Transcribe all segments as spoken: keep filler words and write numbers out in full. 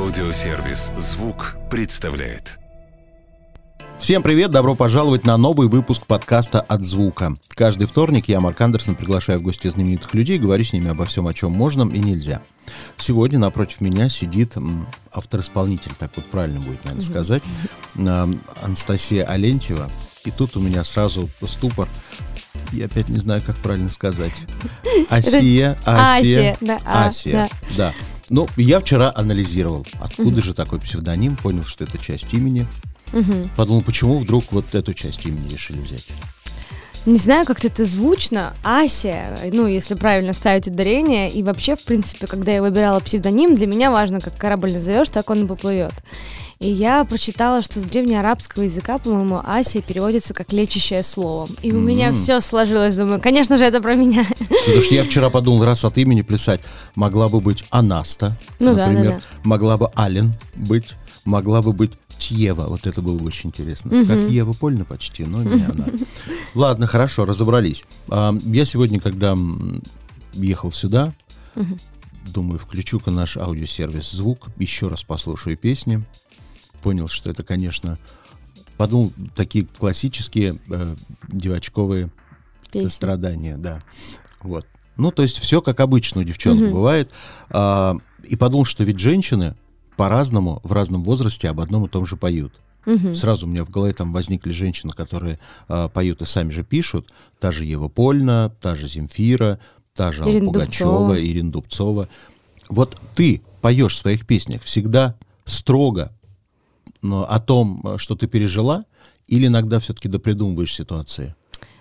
Аудиосервис «Звук» представляет. Всем привет, добро пожаловать на новый выпуск подкаста «От звука». Каждый вторник я, Марк Андерсон, приглашаю в гости знаменитых людей, говорю с ними обо всем, о чем можно и нельзя. Сегодня напротив меня сидит автор-исполнитель, так вот правильно будет, наверное, сказать, Анастасия Алентьева. И тут у меня сразу ступор. Я опять не знаю, как правильно сказать. Асия, Асия, Асия, да. Ну, я вчера анализировал, откуда же такой псевдоним, понял, что это часть имени. Подумал, почему вдруг вот эту часть имени решили взять. Не знаю, как-то это звучно. Асия, ну, если правильно ставить ударение. И вообще, в принципе, когда я выбирала псевдоним, для меня важно, как корабль назовешь, так он и поплывет. И я прочитала, что с древнеарабского языка, по-моему, Асия переводится как «лечащее слово». И у mm-hmm. меня все сложилось, думаю, конечно же, это про меня. Потому что я вчера подумал, раз от имени плясать, могла бы быть Анаста, ну, например, да, да, да. могла бы Ален быть, могла бы быть Ева, вот это было бы очень интересно. Mm-hmm. Как Ева Польна почти, но не она. Ладно, хорошо, разобрались. Я сегодня, когда ехал сюда, mm-hmm. думаю, включу-ка наш аудиосервис «Звук», еще раз послушаю песни. Понял, что это, конечно, подумал, такие классические э, девочковые песни. Страдания, да. Вот. Ну, то есть все как обычно у девчонок mm-hmm. бывает. А, и подумал, что ведь женщины по-разному, в разном возрасте об одном и том же поют. Угу. Сразу у меня в голове там возникли женщины, которые э, поют и сами же пишут. Та же Ева Польна, та же Земфира, та же Алла Пугачева, Ирина Дубцова. Вот ты поешь в своих песнях всегда строго о том, что ты пережила, или иногда все-таки допридумываешь ситуации?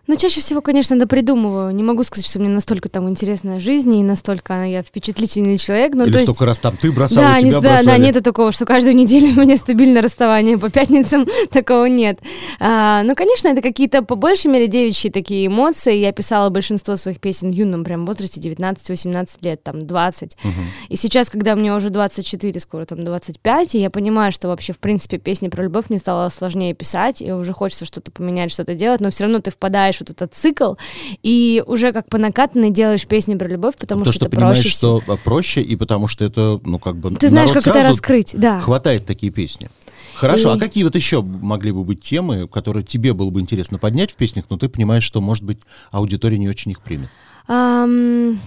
Ну, чаще всего, конечно, допридумываю. Не могу сказать, что мне настолько там интересная жизнь, и настолько я впечатлительный человек. Но, или столько есть... раз там ты бросала, да, тебя не, бросали. Да, да, нету такого, что каждую неделю у меня стабильное расставание по пятницам, такого нет. А, ну, конечно, это какие-то, по большей мере, девичьи такие эмоции. Я писала большинство своих песен в юном прям возрасте, девятнадцать-восемнадцать лет, там, двадцать. Угу. И сейчас, когда мне уже двадцать четыре, скоро там двадцать пять, и я понимаю, что вообще, в принципе, песни про любовь мне стало сложнее писать, и уже хочется что-то поменять, что-то делать, но все равно ты впадаешь вот этот цикл, и уже как по накатанной делаешь песни про любовь, потому то, что, что это понимаешь, проще. Что проще, и потому что это, ну, как бы... Ты знаешь, как это раскрыть, да. Хватает такие песни. Хорошо, и... а какие вот еще могли бы быть темы, которые тебе было бы интересно поднять в песнях, но ты понимаешь, что, может быть, аудитория не очень их примет? Um...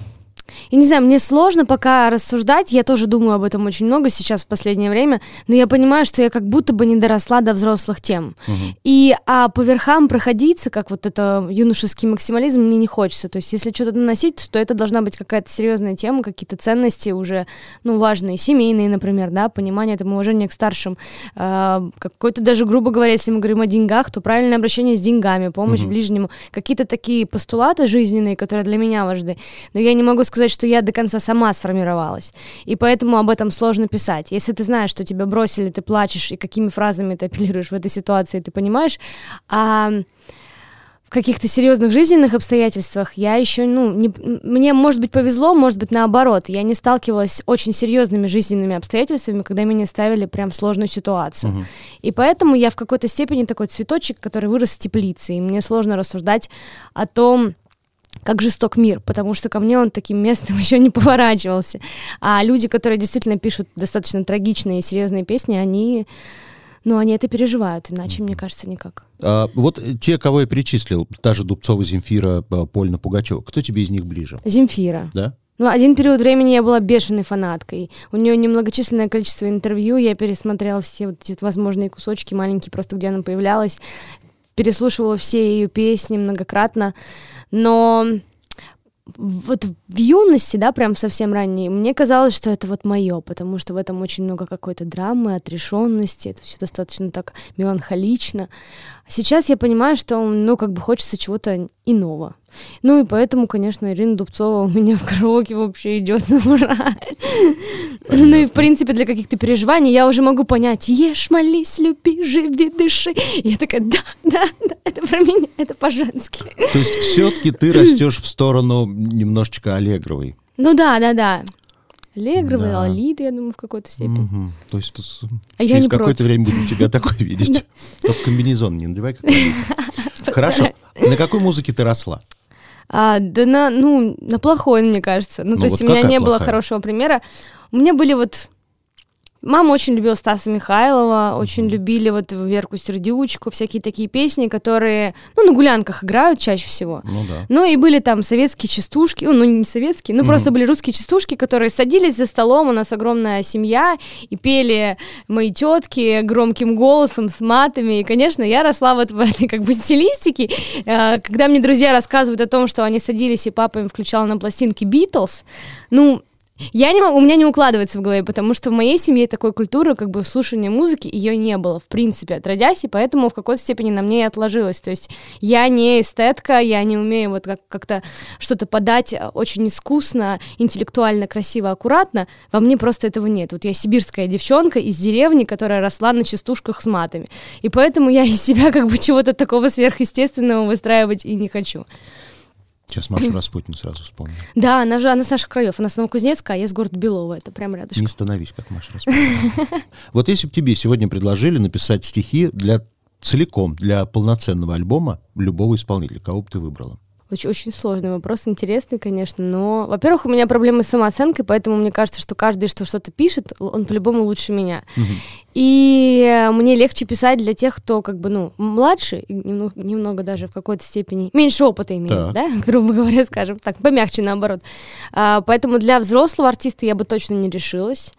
Я не знаю, мне сложно пока рассуждать, я тоже думаю об этом очень много сейчас в последнее время, но я понимаю, что я как будто бы не доросла до взрослых тем. Угу. И а по верхам проходиться, как вот это юношеский максимализм, мне не хочется. То есть если что-то наносить, то это должна быть какая-то серьезная тема, какие-то ценности уже, ну, важные, семейные, например, да, понимание, там, уважение к старшим. А, какой-то даже, грубо говоря, если мы говорим о деньгах, то правильное обращение с деньгами, помощь угу. ближнему. Какие-то такие постулаты жизненные, которые для меня важны. Но я не могу сказать, что я до конца сама сформировалась. И поэтому об этом сложно писать. Если ты знаешь, что тебя бросили, ты плачешь, и какими фразами ты апеллируешь в этой ситуации, ты понимаешь. А в каких-то серьезных жизненных обстоятельствах я еще, ну, не, мне, может быть, повезло, может быть, наоборот. Я не сталкивалась с очень серьезными жизненными обстоятельствами, когда меня ставили прям в сложную ситуацию. Угу. И поэтому я в какой-то степени такой цветочек, который вырос в теплице. И мне сложно рассуждать о том, как жесток мир, потому что ко мне он таким местом еще не поворачивался. А люди, которые действительно пишут достаточно трагичные и серьезные песни, они, ну, они это переживают, иначе, мне кажется, никак. А, вот те, кого я перечислил, та же Дубцова, Земфира, Польна, Пугачева, кто тебе из них ближе? Земфира. Да? Ну, один период времени я была бешеной фанаткой. У нее немногочисленное количество интервью, я пересмотрела все вот эти возможные кусочки маленькие, просто где она появлялась, переслушивала все ее песни многократно, но вот в юности, да, прям совсем ранней, мне казалось, что это вот мое, потому что в этом очень много какой-то драмы, отрешенности, это все достаточно так меланхолично. Сейчас я понимаю, что, ну, как бы хочется чего-то иного. Ну, и поэтому, конечно, Ирина Дубцова у меня в караоке вообще идет на ура. Ну, и, в принципе, для каких-то переживаний я уже могу понять: ешь, молись, люби, живи, дыши. Я такая, да, да, да, это про меня, это по-женски. То есть все-таки ты растешь в сторону немножечко Аллегровой. Ну да, да, да. Аллегровой, да. Алиды, я думаю, в какой-то степени. Угу. То есть а через какое-то время будем тебя такой видеть. Только комбинезон не надевай. Хорошо. На какой музыке ты росла? А, да на, ну, на плохой, мне кажется. Ну, ну то вот есть у меня не плохая? Было хорошего примера. У меня были вот Мама очень любила Стаса Михайлова, очень любили вот Верку Сердючку, всякие такие песни, которые, ну, на гулянках играют чаще всего. Ну, да. Ну, и были там советские частушки, ну, не советские, ну, mm-hmm. просто были русские частушки, которые садились за столом, у нас огромная семья, и пели мои тетки громким голосом, с матами, и, конечно, я росла вот в этой, как бы, стилистике. Когда мне друзья рассказывают о том, что они садились, и папа им включал на пластинке Битлз, ну... Я не могу, у меня не укладывается в голове, потому что в моей семье такой культуры, как бы, слушания музыки, ее не было, в принципе, отродясь, и поэтому в какой-то степени на мне и отложилось. То есть я не эстетка, я не умею вот как- как-то что-то подать очень искусно, интеллектуально, красиво, аккуратно, во мне просто этого нет. Вот я сибирская девчонка из деревни, которая росла на частушках с матами, и поэтому я из себя как бы чего-то такого сверхъестественного выстраивать и не хочу. Сейчас Машу Распутину сразу вспомню. Да, она же, она с наших краев, она с Новокузнецка, а я с города Белово, это прям рядышком. Не становись, как Маша Распутина. Вот если бы тебе сегодня предложили написать стихи для целиком, для полноценного альбома любого исполнителя, кого бы ты выбрала? Очень, очень сложный вопрос, интересный, конечно, но, во-первых, у меня проблемы с самооценкой, поэтому мне кажется, что каждый, что что-то пишет, он по-любому лучше меня. Угу. И мне легче писать для тех, кто, как бы, ну, младше, немного, немного даже в какой-то степени, меньше опыта имеет, так. да, грубо говоря, скажем так, помягче наоборот. А, поэтому для взрослого артиста я бы точно не решилась.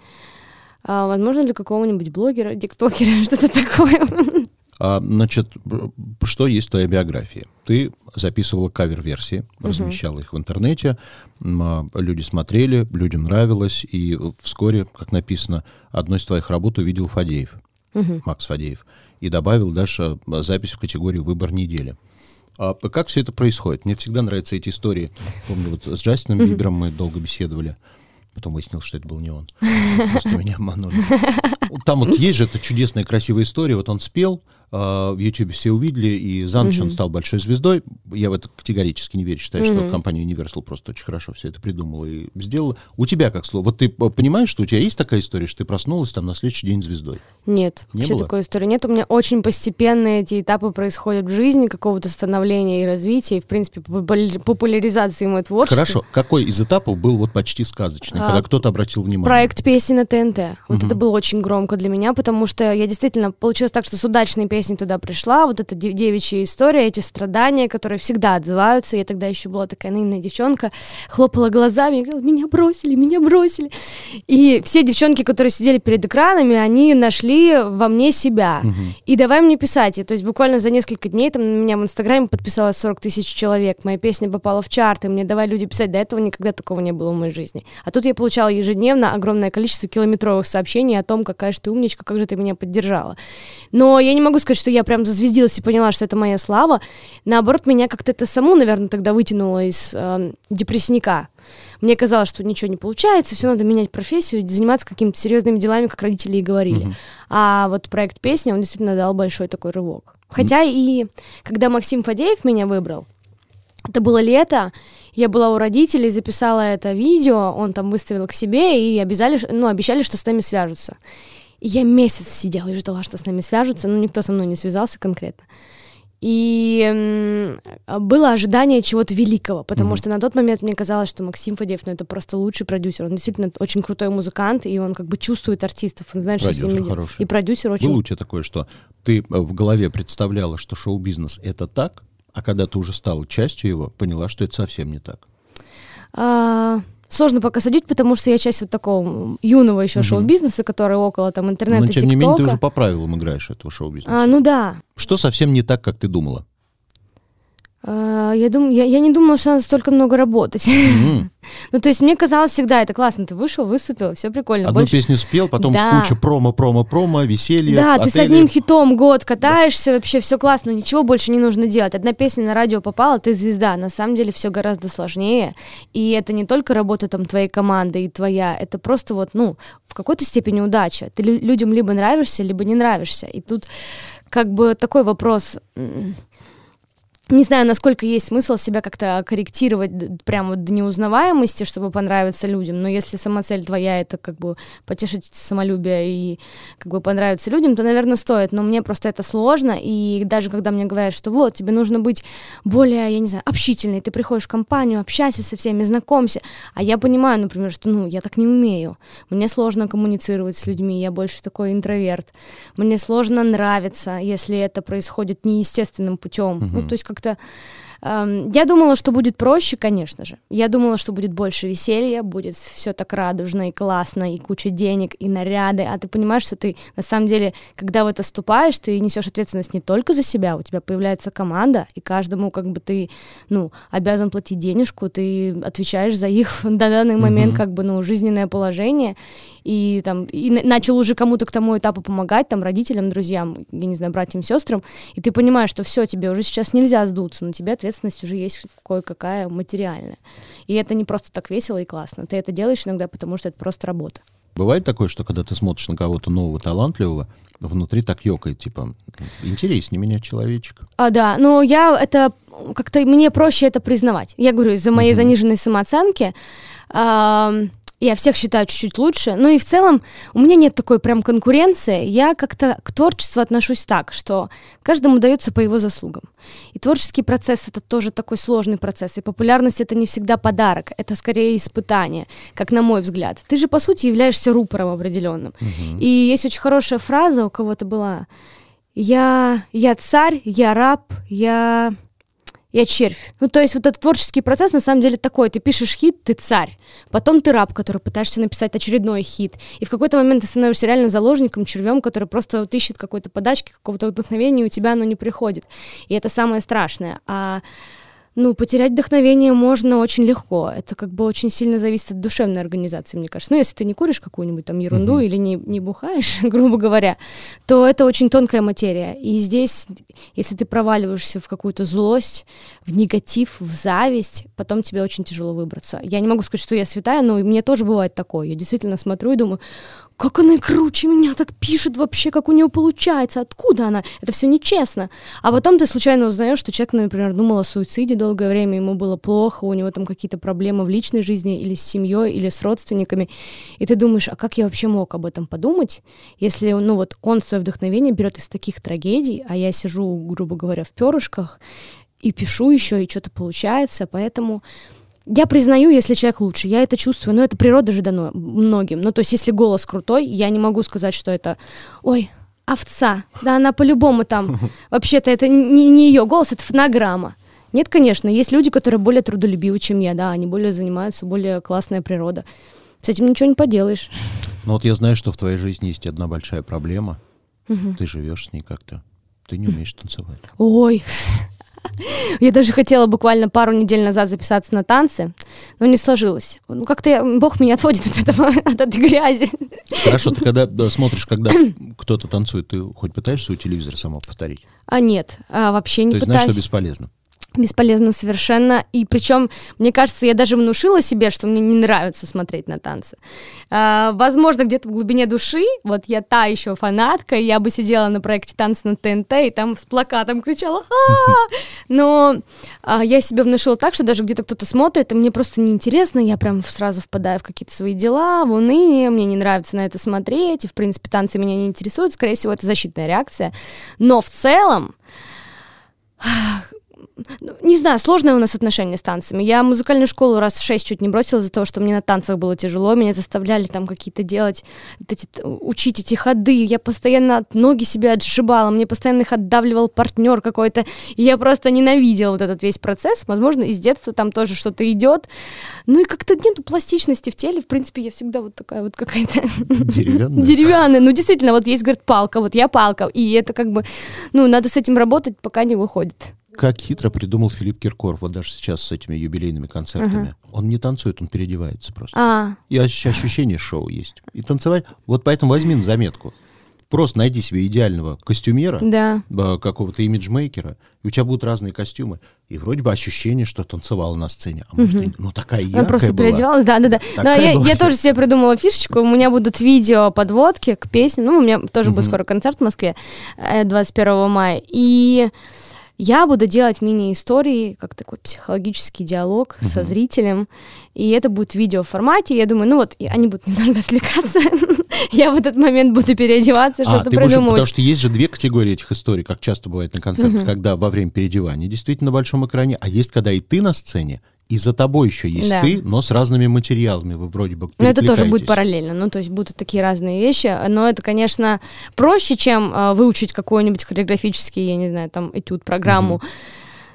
А, возможно, для какого-нибудь блогера, диктокера, что-то такое. А, значит, что есть в твоей биографии? Ты записывала кавер-версии, uh-huh. размещала их в интернете, люди смотрели, людям нравилось, и вскоре, как написано, одну из твоих работ увидел Фадеев, uh-huh. Макс Фадеев, и добавил дальше запись в категорию «Выбор недели». А как все это происходит? Мне всегда нравятся эти истории. Помню, вот с Джастином uh-huh. Бибером мы долго беседовали. Потом выяснил, что это был не он. Просто меня обманули. Там вот есть же эта чудесная, красивая история. Вот он спел, в Ютьюбе все увидели, и за ночь он стал большой звездой. Я в это категорически не верю. Считаю, что компания Universal просто очень хорошо все это придумала и сделала. У тебя как слово? Вот ты понимаешь, что у тебя есть такая история, что ты проснулась там на следующий день звездой? Нет, вообще такой истории нет. У меня очень постепенно эти этапы происходят в жизни, какого-то становления и развития, и, в принципе, популяризации моего творчества. Хорошо. Какой из этапов был вот почти сказочный? Когда кто-то обратил внимание. Проект песни на ТНТ. Вот угу. это было очень громко для меня, потому что я действительно... Получилось так, что с удачной песней туда пришла. Вот эта девичья история, эти страдания, которые всегда отзываются. Я тогда еще была такая наивная девчонка. Хлопала глазами и говорила: меня бросили, меня бросили. И все девчонки, которые сидели перед экранами, они нашли во мне себя. Угу. И давай мне писать. И, то есть буквально за несколько дней там на меня в Инстаграме подписалось сорок тысяч человек. Моя песня попала в чарты. Мне давай люди писать. До этого никогда такого не было в моей жизни. А тут я получала ежедневно огромное количество километровых сообщений о том, какая же ты умничка, как же ты меня поддержала. Но я не могу сказать, что я прям зазвездилась и поняла, что это моя слава. Наоборот, меня как-то это саму, наверное, тогда вытянуло из э, депрессника. Мне казалось, что ничего не получается, все надо менять профессию, заниматься какими-то серьезными делами, как родители и говорили. Mm-hmm. А вот проект песни, он действительно дал большой такой рывок. Хотя mm-hmm. и когда Максим Фадеев меня выбрал, это было лето, я была у родителей, записала это видео, он там выставил к себе, и обязали, ну, обещали, что с нами свяжутся. И я месяц сидела и ждала, что с нами свяжутся, но никто со мной не связался конкретно. И было ожидание чего-то великого, потому mm-hmm. что на тот момент мне казалось, что Максим Фадеев, ну, это просто лучший продюсер, он действительно очень крутой музыкант, и он как бы чувствует артистов, он знает, продюсер что с ними хороший. И продюсер очень... Было у тебя такое, что ты в голове представляла, что шоу-бизнес это так, а когда ты уже стала частью его, поняла, что это совсем не так? А, сложно пока судить, потому что я часть вот такого юного еще угу. шоу-бизнеса, который около там интернета, тиктока. Но тем не менее ты уже по правилам играешь этого шоу-бизнеса. А, ну да. Что совсем не так, как ты думала? А, я, дум... я, я не думала, что надо столько много работать. Угу. Ну, то есть мне казалось всегда, это классно, ты вышел, выступил, все прикольно. Одну больше... песню спел, потом да. куча промо-промо-промо, веселье, да, отели. Ты с одним хитом год катаешься, да. вообще все классно, ничего больше не нужно делать. Одна песня на радио попала, ты звезда. На самом деле все гораздо сложнее. И это не только работа там твоей команды и твоя, это просто вот, ну, в какой-то степени удача. Ты людям либо нравишься, либо не нравишься. И тут как бы такой вопрос... Не знаю, насколько есть смысл себя как-то корректировать прямо до неузнаваемости, чтобы понравиться людям, но если самоцель твоя — это как бы потешить самолюбие и как бы понравиться людям, то, наверное, стоит, но мне просто это сложно, и даже когда мне говорят, что вот, тебе нужно быть более, я не знаю, общительной, ты приходишь в компанию, общайся со всеми, знакомься, а я понимаю, например, что, ну, я так не умею, мне сложно коммуницировать с людьми, я больше такой интроверт, мне сложно нравиться, если это происходит неестественным путем, mm-hmm. ну, то есть как-то эм, я думала, что будет проще, конечно же. Я думала, что будет больше веселья, будет все так радужно и классно, и куча денег, и наряды. А ты понимаешь, что ты на самом деле, когда в это вступаешь, ты несешь ответственность не только за себя, у тебя появляется команда, и каждому как бы ты, ну, обязан платить денежку, ты отвечаешь за их на данный момент, как бы, ну, жизненное положение. И там и начал уже кому-то к тому этапу помогать, там, родителям, друзьям, я не знаю, братьям, сестрам, и ты понимаешь, что все, тебе уже сейчас нельзя сдуться, но тебе ответственность уже есть кое-какая материальная. И это не просто так весело и классно. Ты это делаешь иногда, потому что это просто работа. Бывает такое, что когда ты смотришь на кого-то нового, талантливого, внутри так ёкает, типа, интереснее меня человечек. А, да, но я это, как-то мне проще это признавать. Я говорю, из-за моей uh-huh. заниженной самооценки... Э- Я всех считаю чуть-чуть лучше, но и в целом у меня нет такой прям конкуренции. Я как-то к творчеству отношусь так, что каждому дается по его заслугам. И творческий процесс — это тоже такой сложный процесс, и популярность — это не всегда подарок, это скорее испытание, как на мой взгляд. Ты же, по сути, являешься рупором определенным. Угу. И есть очень хорошая фраза у кого-то была: «Я, я царь, я раб, я... я червь». Ну, то есть вот этот творческий процесс на самом деле такой. Ты пишешь хит, ты царь. Потом ты раб, который пытаешься написать очередной хит. И в какой-то момент ты становишься реально заложником, червем, который просто вот ищет какой-то подачки, какого-то вдохновения, и у тебя оно не приходит. И это самое страшное. А, ну, потерять вдохновение можно очень легко. Это как бы очень сильно зависит от душевной организации, мне кажется. Ну, если ты не куришь какую-нибудь там ерунду mm-hmm. или не, не бухаешь, грубо говоря, то это очень тонкая материя. И здесь, если ты проваливаешься в какую-то злость, в негатив, в зависть, потом тебе очень тяжело выбраться. Я не могу сказать, что я святая, но и мне тоже бывает такое. Я действительно смотрю и думаю, как она круче меня так пишет вообще, как у нее получается, откуда она? Это все нечестно. А потом ты случайно узнаешь, что человек, например, думал о суициде долгое время, ему было плохо, у него там какие-то проблемы в личной жизни или с семьей, или с родственниками, и ты думаешь, а как я вообще мог об этом подумать, если, ну вот, он свое вдохновение берет из таких трагедий, а я сижу, грубо говоря, в перышках и пишу еще, и что-то получается, поэтому... Я признаю, если человек лучше, я это чувствую, но это природа же дано многим. Ну, то есть, если голос крутой, я не могу сказать, что это, ой, овца, да она по-любому там, вообще-то это не, не ее голос, это фонограмма. Нет, конечно, есть люди, которые более трудолюбивы, чем я, да, они более занимаются, более классная природа. С этим ничего не поделаешь. Ну, вот я знаю, что в твоей жизни есть одна большая проблема, угу. ты живешь с ней как-то, ты не умеешь танцевать. Ой, я даже хотела буквально пару недель назад записаться на танцы, но не сложилось. Ну, как-то я, Бог меня отводит от этого, от этой грязи. Хорошо, ты когда да, смотришь, когда кто-то танцует, ты хоть пытаешься у телевизора сама повторить? А нет, а, вообще не пытаюсь. То есть знаешь, что бесполезно? Бесполезно совершенно. И причем, мне кажется, я даже внушила себе, что мне не нравится смотреть на танцы. А, возможно, где-то в глубине души, вот я та еще фанатка, я бы сидела на проекте «Танцы на ТНТ» и там с плакатом кричала «А-а-а!». Но а, я себе внушила так, что даже где-то кто-то смотрит, и мне просто неинтересно, я прям сразу впадаю в какие-то свои дела, в уныние, мне не нравится на это смотреть, и, в принципе, танцы меня не интересуют, скорее всего, это защитная реакция. Но в целом... Не знаю, сложное у нас отношение с танцами. Я музыкальную школу раз в шесть чуть не бросила из-за того, что мне на танцах было тяжело. Меня заставляли там какие-то делать, вот эти, учить эти ходы. Я постоянно ноги себя отшибала, мне постоянно их отдавливал партнер какой-то. И я просто ненавидела вот этот весь процесс. Возможно, из детства там тоже что-то идет. Ну и как-то нету пластичности в теле. В принципе, я всегда вот такая вот какая-то... Деревянная. Деревянная. Ну действительно, вот есть, говорит, палка. Вот я палка. И это как бы... Ну, надо с этим работать, пока не выходит. Как хитро придумал Филипп Киркоров, вот даже сейчас с этими юбилейными концертами. Uh-huh. Он не танцует, он переодевается просто. Uh-huh. И ощущение шоу есть. И танцевать... Вот поэтому возьми на заметку. Просто найди себе идеального костюмера, yeah. какого-то имиджмейкера, и у тебя будут разные костюмы. И вроде бы ощущение, что танцевала на сцене. А может, mm-hmm. ну такая яркая была. Просто переодевалась, да-да-да. Но я, я тоже себе придумала фишечку. У меня будут видео-подводки к песням. Ну, у меня тоже mm-hmm. будет скоро концерт в Москве двадцать первого мая. И... Я буду делать мини-истории, как такой психологический диалог mm-hmm. со зрителем, и это будет в видеоформате. Я думаю, ну вот, они будут немного отвлекаться, я в этот момент буду переодеваться, что-то придумывать. Потому что есть же две категории этих историй, как часто бывает на концертах, когда во время переодевания действительно на большом экране, а есть, когда и ты на сцене, и за тобой еще есть да. ты, но с разными материалами вы вроде бы перекликаетесь. Ну, это тоже будет параллельно, ну, то есть будут такие разные вещи, но это, конечно, проще, чем э, выучить какой-нибудь хореографический, я не знаю, там, этюд-программу, угу.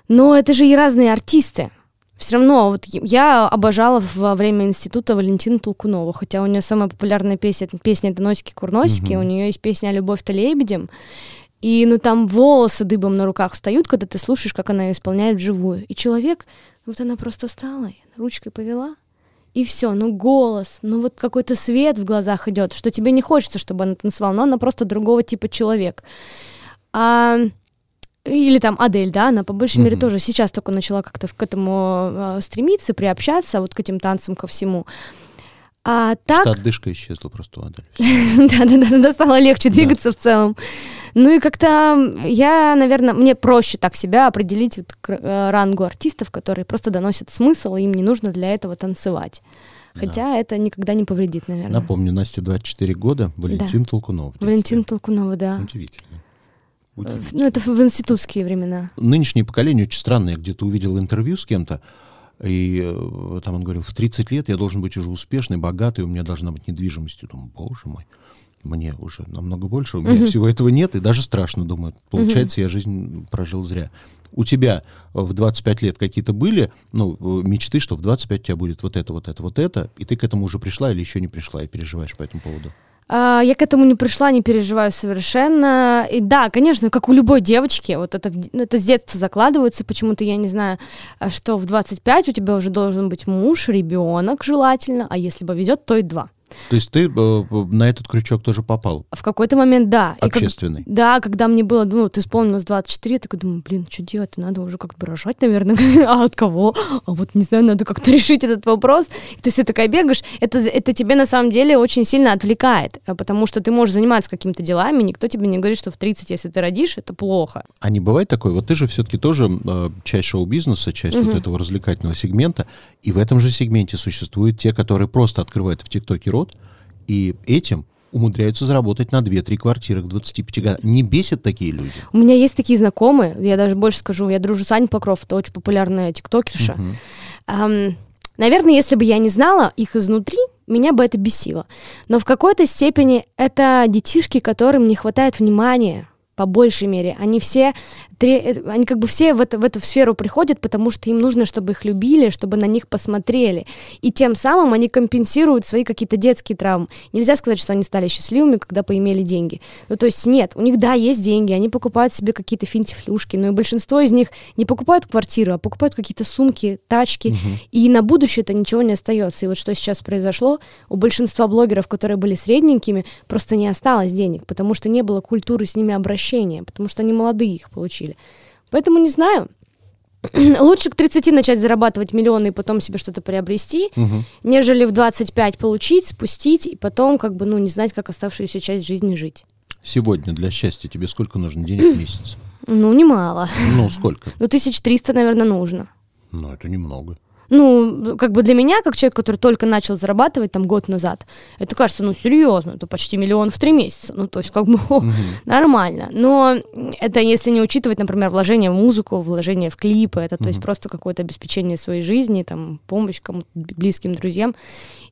но это же и разные артисты. Все равно, вот я обожала во время института Валентину Толкунову, хотя у нее самая популярная песня, песня это «Носики-курносики», угу. у нее есть песня «Любовь-то лебедем», и, ну, там волосы дыбом на руках встают, когда ты слушаешь, как она ее исполняет вживую, и человек... Вот она просто встала, ручкой повела, и все, ну голос, ну вот какой-то свет в глазах идет, что тебе не хочется, чтобы она танцевала, но она просто другого типа человек. А, или там Адель, да, она по большей mm-hmm. мере тоже сейчас только начала как-то к этому стремиться, приобщаться, вот к этим танцам, ко всему. А так... Что отдышка исчезла просто у Адель. Да-да-да, стало легче двигаться в целом. Ну и как-то я, наверное, мне проще так себя определить вот, к, э, рангу артистов, которые просто доносят смысл, и им не нужно для этого танцевать. Хотя да. это никогда не повредит, наверное. Напомню, Насте двадцать четыре года, Валентин да. Толкунова. Валентин Толкунова, да. Удивительно. Удивительно. Ну это в институтские времена. Нынешнее поколение очень странное. Я где-то увидел интервью с кем-то, и там он говорил, в тридцать лет я должен быть уже успешный, богатый, у меня должна быть недвижимость. Я думаю, боже мой. Мне уже намного больше, у меня uh-huh. всего этого нет, и даже страшно, думаю, получается, uh-huh. я жизнь прожил зря. У тебя в двадцать пять лет какие-то были, ну, мечты, что в двадцать пять у тебя будет вот это, вот это, вот это, и ты к этому уже пришла или еще не пришла, и переживаешь по этому поводу? А, я к этому не пришла, не переживаю совершенно. И да, конечно, как у любой девочки, вот это, это с детства закладывается, почему-то я не знаю, что в двадцать пять у тебя уже должен быть муж, ребенок желательно, а если повезет, то и два. То есть ты э, на этот крючок тоже попал? В какой-то момент, да. Общественный? И как, да, когда мне было, ну, ты исполнилось двадцать четыре, я такой думаю, блин, что делать? Надо уже как-то рожать, наверное. А от кого? А вот, не знаю, надо как-то решить этот вопрос. То есть ты такая бегаешь, это, это тебе на самом деле очень сильно отвлекает, потому что ты можешь заниматься какими-то делами, никто тебе не говорит, что в тридцать, если ты родишь, это плохо. А не бывает такое? Вот ты же все-таки тоже э, часть шоу-бизнеса, часть угу. вот этого развлекательного сегмента, и в этом же сегменте существуют те, которые просто открывают в ТикТоке рот, и этим умудряются заработать на две-три квартиры к двадцати пяти годам. Не бесят такие люди? У меня есть такие знакомые, я даже больше скажу, я дружу с Аней Покров, это очень популярная тиктокерша. Uh-huh. Um, наверное, если бы я не знала их изнутри, меня бы это бесило. Но в какой-то степени это детишки, которым не хватает внимания, по большей мере. Они все, они как бы все в, это, в эту сферу приходят, потому что им нужно, чтобы их любили, чтобы на них посмотрели. И тем самым они компенсируют свои какие-то детские травмы. Нельзя сказать, что они стали счастливыми, когда поимели деньги. Ну, то есть нет, у них, да, есть деньги, они покупают себе какие-то финтифлюшки, но и большинство из них не покупают квартиру, а покупают какие-то сумки, тачки, угу. и на будущее это ничего не остается. И вот что сейчас произошло, у большинства блогеров, которые были средненькими, просто не осталось денег, потому что не было культуры с ними обращения, потому что они молодые их получили. Поэтому не знаю. Лучше к тридцати начать зарабатывать миллионы и потом себе что-то приобрести, угу. нежели в двадцать пять получить, спустить и потом как бы, ну, не знать, как оставшуюся часть жизни жить. Сегодня для счастья тебе сколько нужно денег в месяц? Ну, немало. Ну, сколько? Ну, тысяча триста, наверное, нужно. Ну, это немного. Ну, как бы для меня, как человек, который только начал зарабатывать там год назад, это кажется, ну, серьезно, это почти миллион в три месяца, ну, то есть как бы mm-hmm. нормально, но это если не учитывать, например, вложение в музыку, вложение в клипы, это mm-hmm. то есть просто какое-то обеспечение своей жизни, там, помощь кому-то, близким друзьям,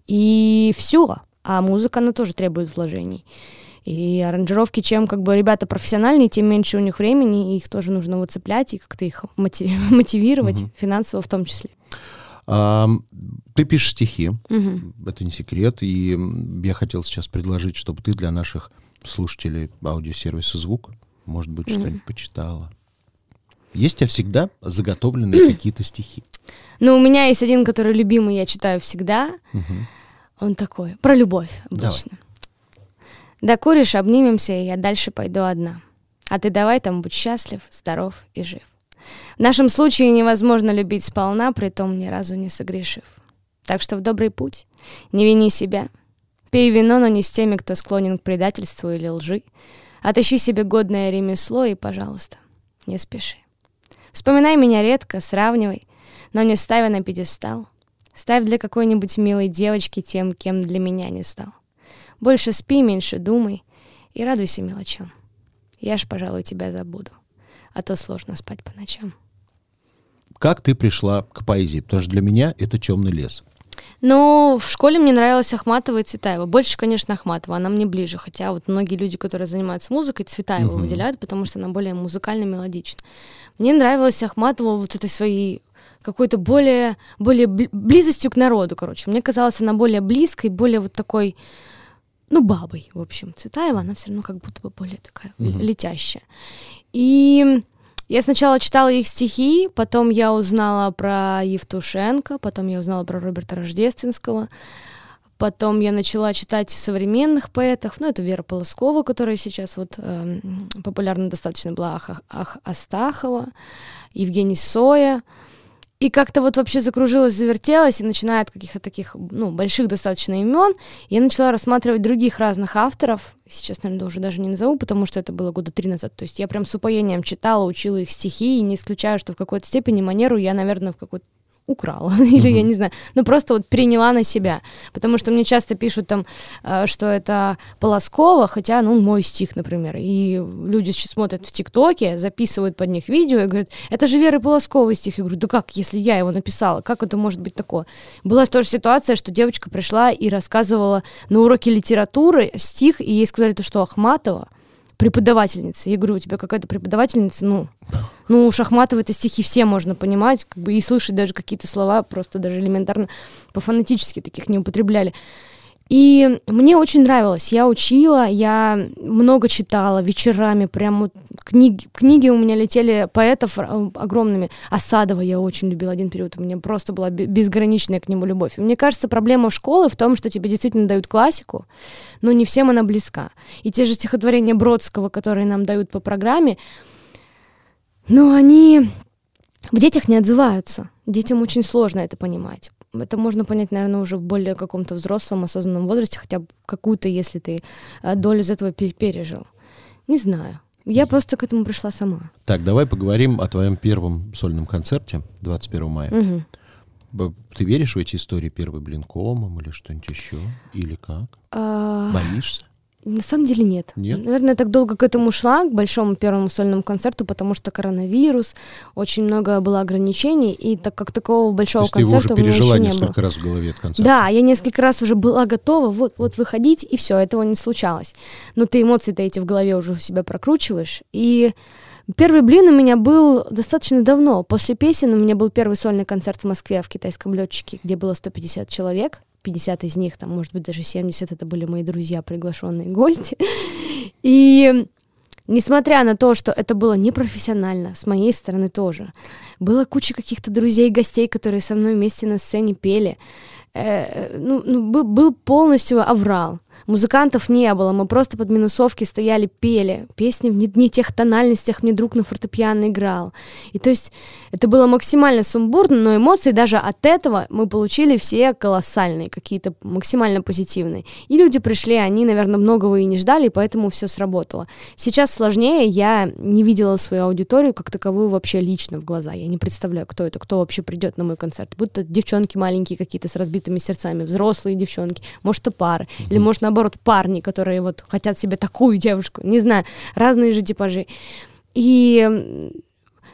и все, а музыка, она тоже требует вложений. И аранжировки, чем как бы ребята профессиональные, тем меньше у них времени, их тоже нужно выцеплять и как-то их мотивировать, mm-hmm. финансово в том числе. Ты пишешь стихи, угу. это не секрет, и я хотел сейчас предложить, чтобы ты для наших слушателей аудиосервиса «Звук», может быть, угу. что-нибудь почитала. Есть у тебя всегда заготовленные какие-то стихи? Ну, у меня есть один, который любимый, я читаю всегда. Угу. Он такой, про любовь обычно. Давай. «Докуришь, обнимемся, и я дальше пойду одна. А ты давай там будь счастлив, здоров и жив. В нашем случае невозможно любить сполна, притом ни разу не согрешив. Так что в добрый путь, не вини себя. Пей вино, но не с теми, кто склонен к предательству или лжи. Отыщи себе годное ремесло и, пожалуйста, не спеши. Вспоминай меня редко, сравнивай, но не ставя на пьедестал. Ставь для какой-нибудь милой девочки тем, кем для меня не стал. Больше спи, меньше думай и радуйся мелочам. Я ж, пожалуй, тебя забуду, а то сложно спать по ночам. Как ты пришла к поэзии? Потому что для меня это «Темный лес». Ну, в школе мне нравилась Ахматова и Цветаева. Больше, конечно, Ахматова, она мне ближе. Хотя вот многие люди, которые занимаются музыкой, Цветаеву uh-huh. выделяют, потому что она более музыкально-мелодична. Мне нравилась Ахматова вот этой своей какой-то более, более близостью к народу, короче. Мне казалось, она более близкой, более вот такой, ну, бабой, в общем. Цветаева, она все равно как будто бы более такая uh-huh. летящая. И... Я сначала читала их стихи, потом я узнала про Евтушенко, потом я узнала про Роберта Рождественского, потом я начала читать современных поэтов, ну, это Вера Полоскова, которая сейчас вот э, популярна достаточно была, Ах, Ах, Астахова, Евгений Соя, и как-то вот вообще закружилась, завертелась, и начиная от каких-то таких, ну, больших достаточно имен, я начала рассматривать других разных авторов. Сейчас, наверное, уже даже не назову, потому что это было года три назад. То есть я прям с упоением читала, учила их стихи, и не исключаю, что в какой-то степени манеру я, наверное, в какой-то украла, или я не знаю, ну просто вот приняла на себя, потому что мне часто пишут там, что это Полоскова, хотя, ну, мой стих, например, и люди смотрят в ТикТоке, записывают под них видео и говорят, это же Вера Полоскова стих, я говорю, да как, если я его написала, как это может быть такое? Была тоже ситуация, что девочка пришла и рассказывала на уроке литературы стих, и ей сказали, что Ахматова преподавательница. Я говорю, у тебя какая-то преподавательница, ну, ну, у Ахматовой-то стихи все можно понимать, как бы, и слышать даже какие-то слова, просто даже элементарно по-фонетически таких не употребляли. И мне очень нравилось, я учила, я много читала вечерами, прям вот книги, книги у меня летели поэтов огромными. Асадова я очень любила один период, у меня просто была безграничная к нему любовь. И мне кажется, проблема школы в том, что тебе действительно дают классику, но не всем она близка. И те же стихотворения Бродского, которые нам дают по программе, ну они в детях не отзываются, детям очень сложно это понимать. Это можно понять, наверное, уже в более каком-то взрослом, осознанном возрасте, хотя бы какую-то, если ты долю из этого пережил. Не знаю. Я просто к этому пришла сама. Так, давай поговорим о твоем первом сольном концерте двадцать первого мая. Угу. Ты веришь в эти истории первой блинкомом или что-нибудь еще? Или как? А... Боишься? На самом деле нет. нет. Наверное, я так долго к этому шла, к большому первому сольному концерту, потому что коронавирус, очень много было ограничений, и так как такового большого концерта у меня еще не было. Ты его уже пережила несколько раз в голове от концерта. Да, я несколько раз уже была готова вот, вот выходить, и все, этого не случалось. Но ты эмоции-то эти в голове уже у себя прокручиваешь, и... Первый блин у меня был достаточно давно. После песен у меня был первый сольный концерт в Москве в китайском «Летчике», где было сто пятьдесят человек. пятьдесят из них, там, может быть, даже семьдесят, это были мои друзья, приглашенные гости. И несмотря на то, что это было непрофессионально, с моей стороны тоже, была куча каких-то друзей и гостей, которые со мной вместе на сцене пели. Ну, ну, был полностью аврал. Музыкантов не было, мы просто под минусовки стояли, пели. Песни в не, не тех тональностях мне друг на фортепиано играл. И то есть это было максимально сумбурно, но эмоции даже от этого мы получили все колоссальные, какие-то максимально позитивные. И люди пришли, они, наверное, многого и не ждали, поэтому все сработало. Сейчас сложнее, я не видела свою аудиторию как таковую вообще лично в глаза. Я не представляю, кто это, кто вообще придет на мой концерт. Будто девчонки маленькие какие-то с разбитыми сердцами, взрослые девчонки, может, это пары, mm-hmm. или, может, наоборот, парни, которые вот хотят себе такую девушку, не знаю, разные же типажи. И,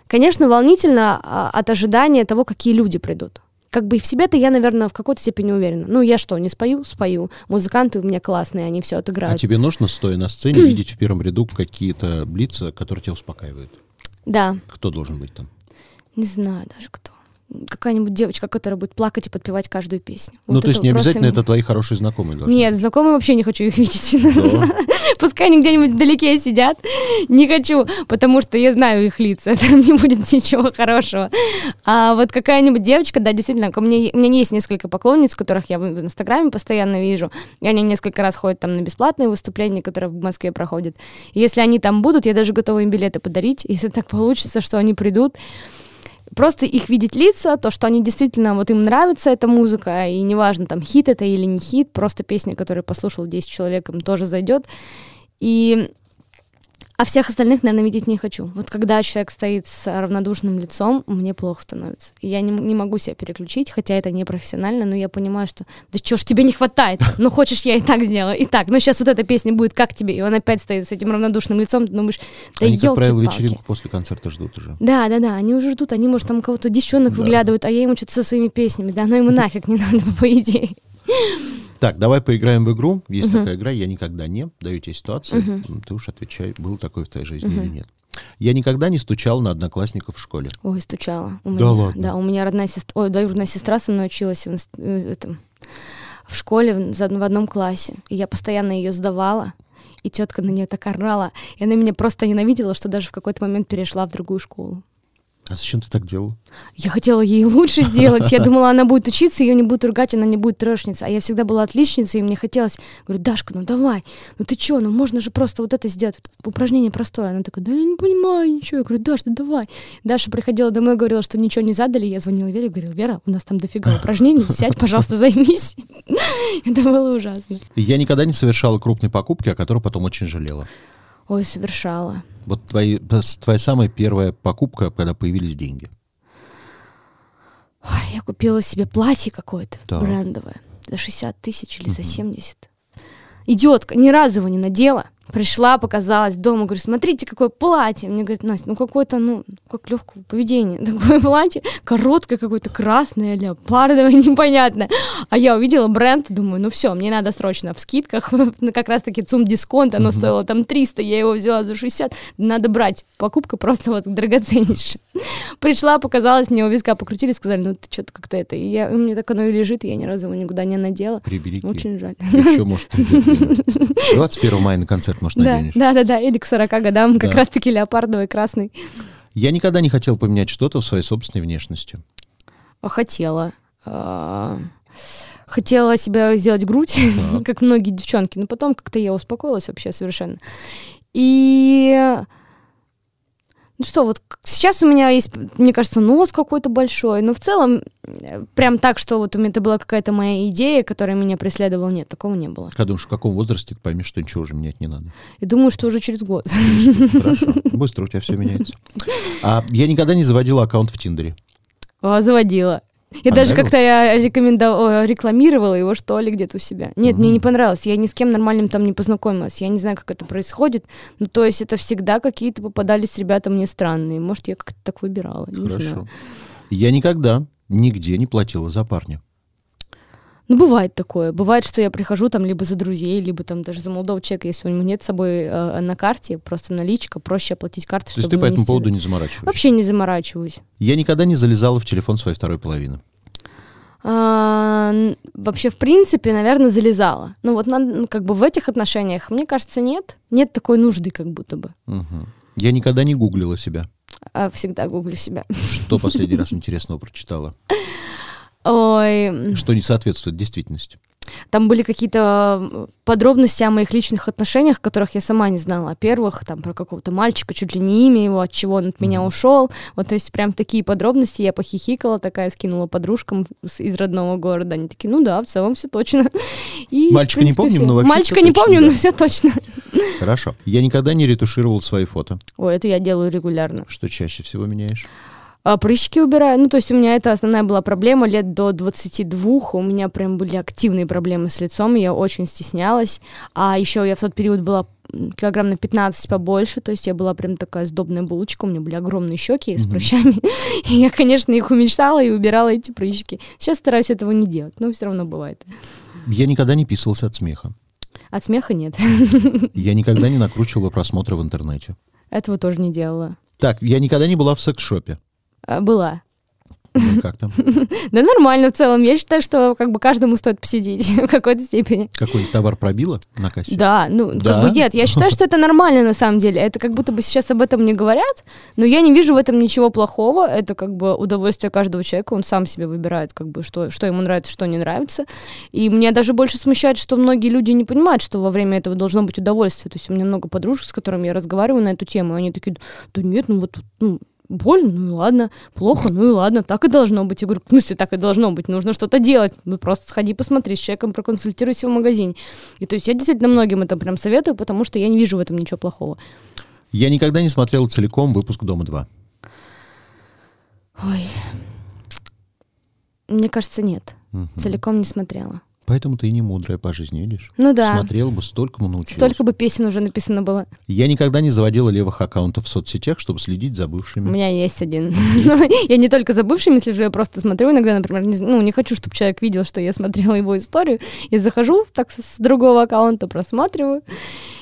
конечно, волнительно от ожидания того, какие люди придут. Как бы и в себе-то я, наверное, в какой-то степени уверена. Ну, я что, не спою? Спою. Музыканты у меня классные, они все отыграют. А тебе нужно, стоя на сцене, видеть в первом ряду какие-то блицы, которые тебя успокаивают? Да. Кто должен быть там? Не знаю даже кто. Какая-нибудь девочка, которая будет плакать и подпевать каждую песню. Ну, вот то есть не обязательно мне... это твои хорошие знакомые должны Нет, быть. Знакомые вообще не хочу их видеть. Пускай они где-нибудь вдалеке сидят. Не хочу, потому что я знаю их лица. Там не будет ничего хорошего. А вот какая-нибудь девочка, да, действительно, ко мне, у меня есть несколько поклонниц, которых я в Инстаграме постоянно вижу. И они несколько раз ходят там на бесплатные выступления, которые в Москве проходят. И если они там будут, я даже готова им билеты подарить. Если так получится, что они придут. Просто их видеть лица, то, что они действительно, вот им нравится эта музыка, и неважно, там, хит это или не хит, просто песня, которую послушал десять человек, им тоже зайдет. И А всех остальных, наверное, видеть не хочу. Вот когда человек стоит с равнодушным лицом, мне плохо становится. Я не, не могу себя переключить, хотя это не профессионально, но я понимаю, что да чё ж тебе не хватает? Ну хочешь, я и так сделаю, и так. Ну сейчас вот эта песня будет «Как тебе?» И он опять стоит с этим равнодушным лицом, думаешь, да ёлки-палки. Они, как правило, вечеринку после концерта ждут уже. Да, да, да, они уже ждут, они, может, там кого-то девчонок да. выглядывают, а я ему что-то со своими песнями, да, но ему нафиг не надо, по идее. Так, давай поиграем в игру. Есть uh-huh. такая игра «Я никогда не». Даю тебе ситуацию. Uh-huh. Ты уж отвечай, было такое в твоей жизни uh-huh. или нет. Я никогда не стучала на одноклассников в школе. Ой, стучала. У да меня, ладно? Да, у меня родная сестра, ой, двоюродная сестра со мной училась в, этом, в школе в, в одном классе. И я постоянно ее сдавала. И тетка на нее так орала. И она меня просто ненавидела, что даже в какой-то момент перешла в другую школу. А зачем ты так делала? Я хотела ей лучше сделать. Я думала, она будет учиться, ее не будут ругать, она не будет трешница. А я всегда была отличницей, и мне хотелось... Говорю, Дашка, ну давай, ну ты чё, ну можно же просто вот это сделать. Упражнение простое. Она такая, да я не понимаю ничего. Я говорю, Даш, да давай. Даша приходила домой, говорила, что ничего не задали. Я звонила Вере, говорила, Вера, у нас там дофига упражнений, сядь, пожалуйста, займись. Это было ужасно. Я никогда не совершала крупной покупки, о которой потом очень жалела. Ой, совершала. Вот твои, твоя самая первая покупка, когда появились деньги. Ой, я купила себе платье какое-то да. брендовое. За шестьдесят тысяч или за семьдесят. Идиотка, ни разу его не надела. Пришла, показалась дома, говорю, смотрите, какое платье. Мне говорит, Настя, ну какое-то, ну, как легкое поведение. Такое платье, короткое какое-то, красное, леопардовое, непонятно. А я увидела бренд, думаю, ну все, мне надо срочно в скидках. Как раз-таки Цум Дисконт, оно стоило там триста, я его взяла за шестьдесят. Надо брать, покупка просто вот драгоценнейшая. Пришла, показалась, мне у виска покрутили, сказали, ну ты что-то как-то это. И я, у меня так оно и лежит, я ни разу его никуда не надела. Приберите. Очень жаль. Еще, может, двадцать первого мая на концерт. Может, да, да, да, да, или к сорока годам, да. Как раз-таки леопардовый, красный. Я никогда не хотел поменять что-то в своей собственной внешности. Хотела. Хотела себя сделать грудь, так. Как многие девчонки, но потом как-то я успокоилась вообще совершенно. И... Ну что, вот сейчас у меня есть, мне кажется, нос какой-то большой, но в целом прям так, что вот у меня это была какая-то моя идея, которая меня преследовала, нет, такого не было. Когда думаешь, в каком возрасте ты поймешь, что ничего уже менять не надо? Я думаю, что уже через год. Хорошо, быстро у тебя все меняется. А я никогда не заводила аккаунт в Тиндере. О, заводила. Я даже как-то я рекомендовала, рекламировала его, что ли, где-то у себя. Нет, угу. Мне не понравилось. Я ни с кем нормальным там не познакомилась. Я не знаю, как это происходит. Ну, то есть это всегда какие-то попадались ребята мне странные. Может, я как-то так выбирала. Не Хорошо. Знаю. Я никогда нигде не платила за парня. Ну, бывает такое. Бывает, что я прихожу там либо за друзей, либо там даже за молодого человека, если у него нет с собой э, на карте, просто наличка, проще оплатить карты, чтобы... То есть ты по этому поводу не заморачиваешься? Вообще не заморачиваюсь. Я никогда не залезала в телефон своей второй половины. А, вообще, в принципе, наверное, залезала. Ну, вот на, как бы в этих отношениях, мне кажется, нет. Нет такой нужды как будто бы. Угу. Я никогда не гуглила себя. А, всегда гуглю себя. Что последний раз интересного прочитала? Ой. Что не соответствует действительности. Там были какие-то подробности о моих личных отношениях, которых я сама не знала. О первых, там, про какого-то мальчика, чуть ли не имя его, от чего он от меня mm-hmm. ушел. Вот, то есть, прям такие подробности. Я похихикала, такая скинула подружкам с, из родного города. Они такие, ну да, в целом все точно. И, мальчика в принципе, не помним, все. Но вообще Мальчика не точно, помним, да. но все точно. Хорошо. Я никогда не ретушировал свои фото. Ой, это я делаю регулярно. Что чаще всего меняешь? А прыщики убираю. Ну, то есть у меня это основная была проблема. Лет до двадцати двух у меня прям были активные проблемы с лицом. Я очень стеснялась. А еще я в тот период была килограмм на пятнадцать побольше. То есть я была прям такая сдобная булочка. У меня были огромные щеки mm-hmm. с прыщами. И я, конечно, их уменьшала и убирала эти прыщики. Сейчас стараюсь этого не делать, но все равно бывает. Я никогда не писался от смеха. От смеха нет. Я никогда не накручивала просмотры в интернете. Этого тоже не делала. Так, я никогда не была в секс-шопе. Была. Ну, как там? Да нормально в целом. Я считаю, что как бы каждому стоит посидеть в какой-то степени. Какой-нибудь товар пробила на кассе? Да, ну да? Как бы нет. Я считаю, что это нормально на самом деле. Это как будто бы сейчас об этом не говорят, но я не вижу в этом ничего плохого. Это как бы удовольствие каждого человека. Он сам себе выбирает, как бы, что, что ему нравится, что не нравится. И меня даже больше смущает, что многие люди не понимают, что во время этого должно быть удовольствие. То есть у меня много подружек, с которыми я разговариваю на эту тему, и они такие, да нет, ну вот... Ну, больно, ну и ладно, плохо, ну и ладно, так и должно быть. Я говорю, в смысле, так и должно быть, нужно что-то делать. Ну, просто сходи, посмотри с человеком, проконсультируйся в магазине. И то есть я действительно многим это прям советую, потому что я не вижу в этом ничего плохого. Я никогда не смотрела целиком выпуск «Дома-два». Ой. Мне кажется, нет. Угу. Целиком не смотрела. Поэтому ты и не мудрая по жизни, видишь? Ну да. Смотрела бы, столькому научилась. Столько бы песен уже написано было. Я никогда не заводила левых аккаунтов в соцсетях, чтобы следить за бывшими. У меня есть один. Я не только за бывшими слежу, я просто смотрю иногда, например, ну не хочу, чтобы человек видел, что я смотрела его историю, и захожу так с другого аккаунта, просматриваю.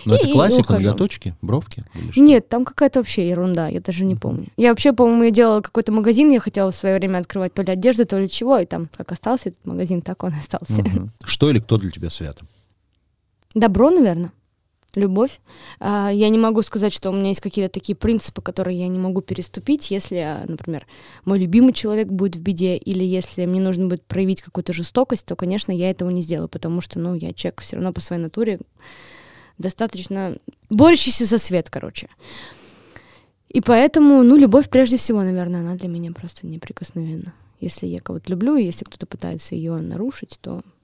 Ну это классика, ноготочки, бровки? Нет, там какая-то вообще ерунда, я даже не помню. Я вообще, по-моему, я делала какой-то магазин, я хотела в свое время открывать то ли одежду, то ли чего, и там как остался этот магазин, так он остался. Что или кто для тебя свято? Добро, наверное. Любовь. Я не могу сказать, что у меня есть какие-то такие принципы, которые я не могу переступить, если, например, мой любимый человек будет в беде, или если мне нужно будет проявить какую-то жестокость, то, конечно, я этого не сделаю, потому что, ну, я человек все равно по своей натуре достаточно борющийся за свет, короче. И поэтому, ну, любовь прежде всего, наверное, она для меня просто неприкосновенна. Если я кого-то люблю, и если кто-то пытается ее нарушить, то